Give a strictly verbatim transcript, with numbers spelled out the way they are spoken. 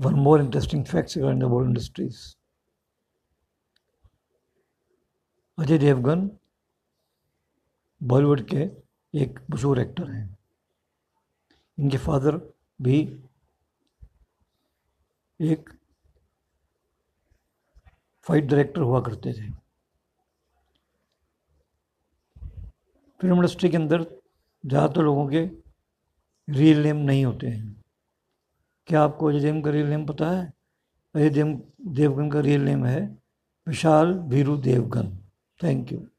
One more interesting fact regarding the world industries. Ajay Devgan Bollywood के एक मशहूर एक्टर हैं। इनके फादर भी एक फाइट डायरेक्टर हुआ करते थे। फिल्म इंडस्ट्री के अंदर ज़्यादातर लोगों के रियल नेम नहीं होते हैं। क्या आपको अजय देवगन का रियल नेम पता है? अजय देवगन का रियल नेम है विशाल भीरू देवगन। Thank you.